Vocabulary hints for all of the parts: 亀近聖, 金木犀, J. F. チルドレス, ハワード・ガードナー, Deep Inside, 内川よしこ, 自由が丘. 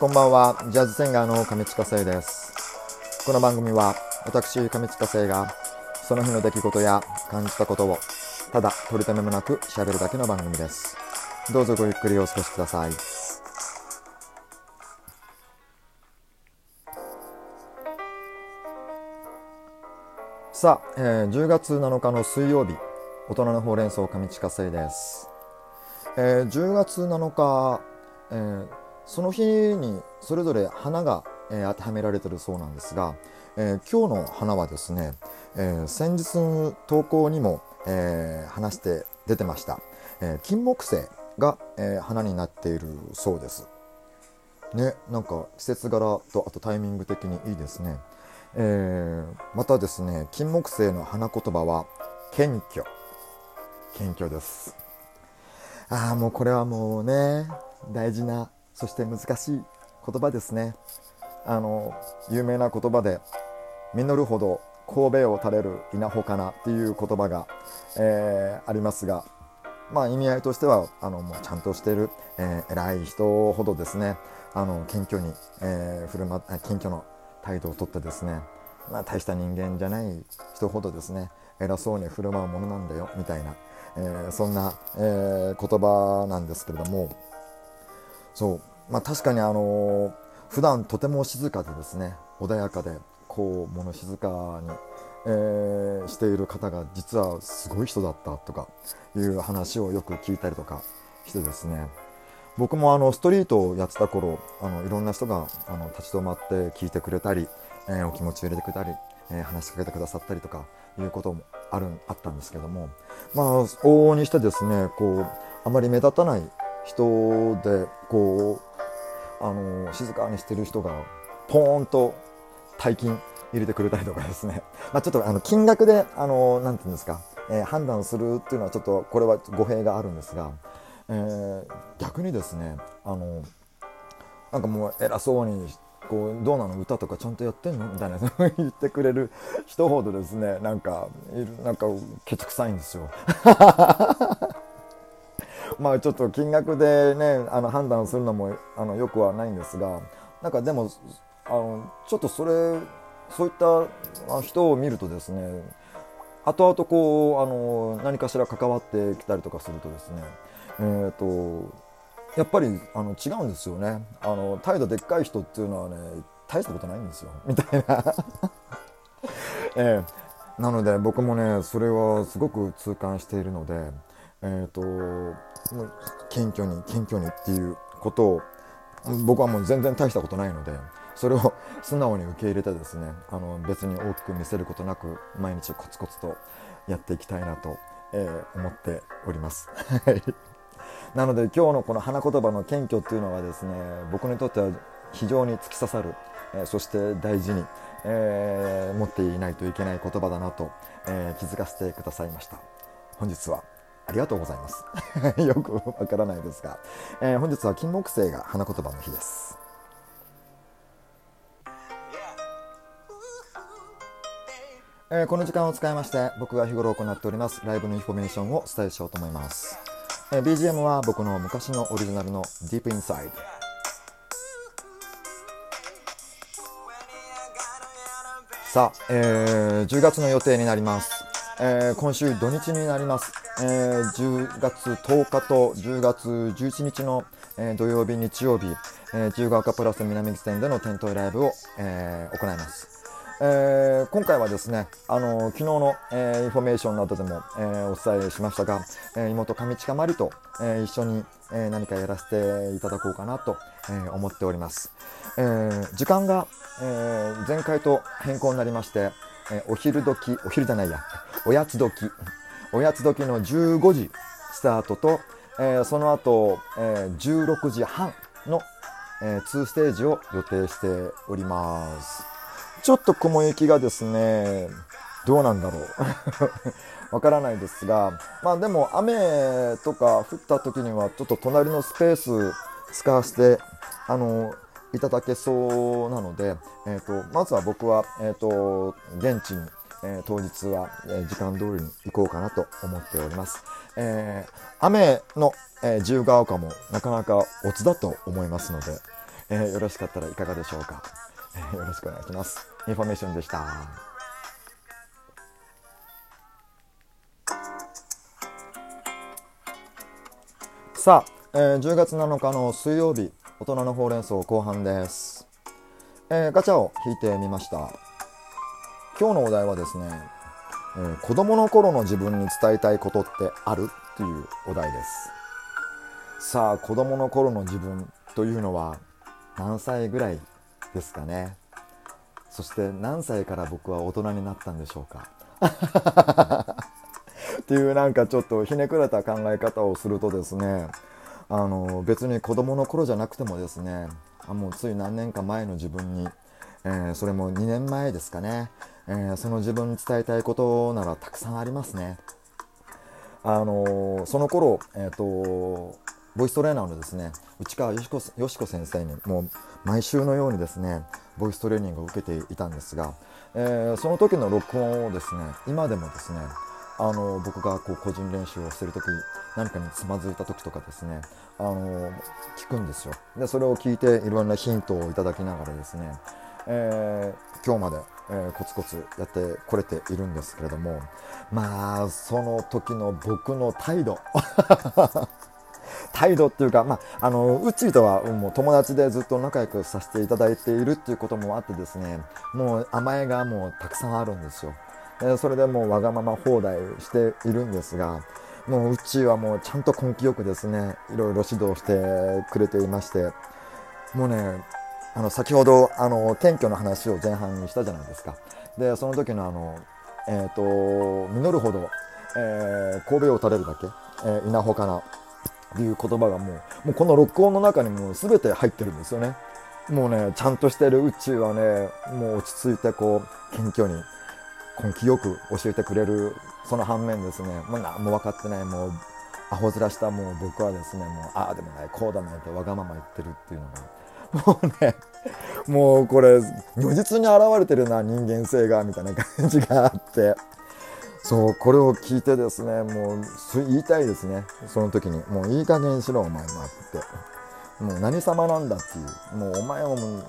こんばんは、ジャズシンガーの亀近聖です。この番組は私亀近聖がその日の出来事や感じたことをただ取り留めもなく喋るだけの番組です。どうぞごゆっくりお過ごしください。さあ、10月7日の水曜日、大人のほうれん草亀近聖です。10月7日、その日にそれぞれ花が、当てはめられているそうなんですが、今日の花はですね、先日の投稿にも、話して出てました、金木犀が、花になっているそうです、ね、なんか季節柄とあとタイミング的にいいですね。またですね、金木犀の花言葉は謙虚、謙虚です。ああ、もうこれはもうね、大事な、そして難しい言葉ですね。有名な言葉で、実るほど神戸を垂れる稲穂かなっていう言葉が、ありますが、まあ意味合いとしてはもうちゃんとしている、偉い人ほどですね、謙虚に、謙虚の態度をとってですね、まあ、大した人間じゃない人ほどですね、偉そうに振る舞うものなんだよみたいな、そんな、言葉なんですけれども、そう、まあ、確かに普段とても静かでですね、穏やかでこう物静かに、している方が実はすごい人だったとかいう話をよく聞いたりとかしてですね、僕もストリートをやってた頃、いろんな人が立ち止まって聞いてくれたり、お気持ちを入れてくれたり、話しかけてくださったりとかいうこともあったんですけども、まあ往々にしてですね、こうあまり目立たない人でこう静かにしてる人がポーンと大金入れてくれたりとかですね、まあ、ちょっと金額でなんていうんですか、判断するっていうのはちょっとこれは語弊があるんですが、逆にですね、なんかもう偉そうにこうどうなの、歌とかちゃんとやってんのみたいな言ってくれる人ほどですね、なんかケチくさいんですよ。まあちょっと金額でね、判断するのもよくはないんですが、なんかでもちょっとそういった人を見るとですね、後々こう何かしら関わってきたりとかするとですね、やっぱり違うんですよね。態度でっかい人っていうのはね、大したことないんですよみたいな、なので僕もね、それはすごく痛感しているので、謙虚に謙虚にっていうことを、僕はもう全然大したことないので、それを素直に受け入れてですね、別に大きく見せることなく毎日コツコツとやっていきたいなと、思っておりますなので今日のこの花言葉の謙虚っていうのはですね、僕にとっては非常に突き刺さる、そして大事に、持っていないといけない言葉だなと、気づかせてくださいました。本日はありがとうございますよくわからないですが、本日は金木犀が花言葉の日です。この時間を使いまして、僕が日頃行っておりますライブのインフォメーションをお伝えしようと思います。BGM は僕の昔のオリジナルの Deep Inside。 さあ、10月の予定になります。今週土日になります。10月10日と10月11日の、土曜日日曜日、自由が丘プラス南口店での店頭ライブを、行います。今回はですね、昨日の、インフォメーションなどでも、お伝えしましたが、妹上近まりと、一緒に、何かやらせていただこうかなと、思っております。時間が、前回と変更になりまして、おやつ時の15時スタートと、その後、16時半の、2ステージを予定しております。ちょっと雲行きがですね、どうなんだろうわからないですが、まあでも雨とか降った時にはちょっと隣のスペース使わせていただけそうなので、まずは僕は、現地に、当日は、時間通りに行こうかなと思っております。雨の自由が丘もなかなかおつだと思いますので、よろしかったらいかがでしょうか。よろしくお願いします。インフォメーションでした。さあ、10月7日の水曜日、大人のほうれん草後半です。ガチャを引いてみました。今日のお題はですね、子供の頃の自分に伝えたいことってあるっていうお題です。さあ、子供の頃の自分というのは何歳ぐらいですかね。そして何歳から僕は大人になったんでしょうか。っていうなんかちょっとひねくれた考え方をするとですね、別に子供の頃じゃなくてもですね、もうつい何年か前の自分に、それも2年前ですかね、その自分に伝えたいことならたくさんありますね。その頃、ボイストレーナーのですね、内川よしこ先生にもう毎週のようにですね、ボイストレーニングを受けていたんですが、その時の録音をですね、今でもですね、僕がこう個人練習をしてる時、何かにつまずいた時とかですね、聞くんですよ。でそれを聞いていろんなヒントをいただきながらですね、今日まで、コツコツやってこれているんですけれども、まあその時の僕の態度っていうか、うっちーとはもう友達でずっと仲良くさせていただいているっていうこともあってですね、もう甘えがもうたくさんあるんですよ。それでもうわがまま放題しているんですが、もううちはもうちゃんと根気よくですね、いろいろ指導してくれていまして、もうね、先ほど謙虚の話を前半にしたじゃないですか。でその時の実るほど、神戸を垂れるだけ、稲穂かなっていう言葉がもうこの録音の中にもう全て入ってるんですよね。もうね、ちゃんとしてるうちはね、もう落ち着いてこう謙虚に根気よく教えてくれる。その反面ですね、もう何も分かってない、もうアホ面したもう僕はですね、もうああでもないこうだないとわがまま言ってるっていうのがもうね、もうこれ如実に現れてるな、人間性がみたいな感じがあって、そう、これを聞いてですね、もう言いたいですね、その時にもういい加減しろお前もって、もう何様なんだっていう、もうお前はもうね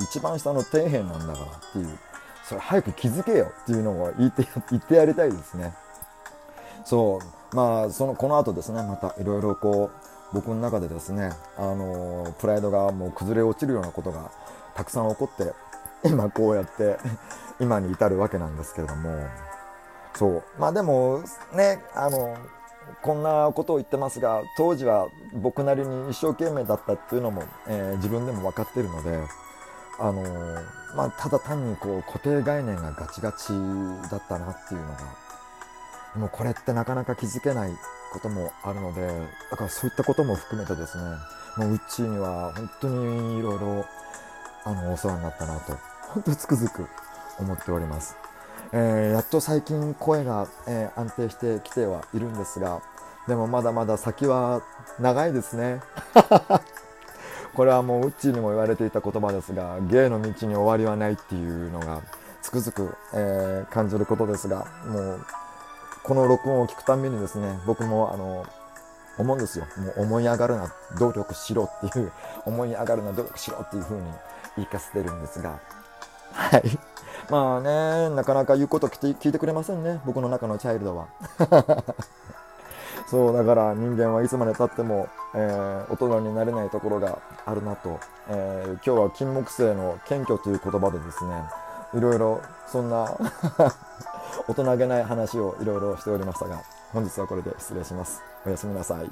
一番下の底辺なんだからっていう。それ早く気づけよっていうのを言ってやりたいですね。そう、この後ですね、またいろいろこう僕の中でですね、プライドがもう崩れ落ちるようなことがたくさん起こって、今こうやって今に至るわけなんですけれども、そう、でもね、こんなことを言ってますが、当時は僕なりに一生懸命だったっていうのも、自分でも分かっているので、ただ単にこう固定概念がガチガチだったなっていうのが、もうこれってなかなか気づけないこともあるので、だからそういったことも含めてですね、もううっちーには本当にいろいろお世話になったなと本当につくづく思っております。やっと最近声が、安定してきてはいるんですが、でもまだまだ先は長いですね。これはもうウッチーにも言われていた言葉ですが、芸の道に終わりはないっていうのがつくづく、感じることですが、もうこの録音を聞くたびにですね、僕も思うんですよ。もう思い上がるな、努力しろっていう、思い上がるな、努力しろっていうふうに言いかせてるんですが、はい。なかなか言うこと聞いてくれませんね、僕の中のチャイルドは。そうだから人間はいつまで経っても、大人になれないところがあるなと、今日は金木犀の謙虚という言葉でですね、いろいろそんな大人げない話をいろいろしておりましたが、本日はこれで失礼します。おやすみなさい。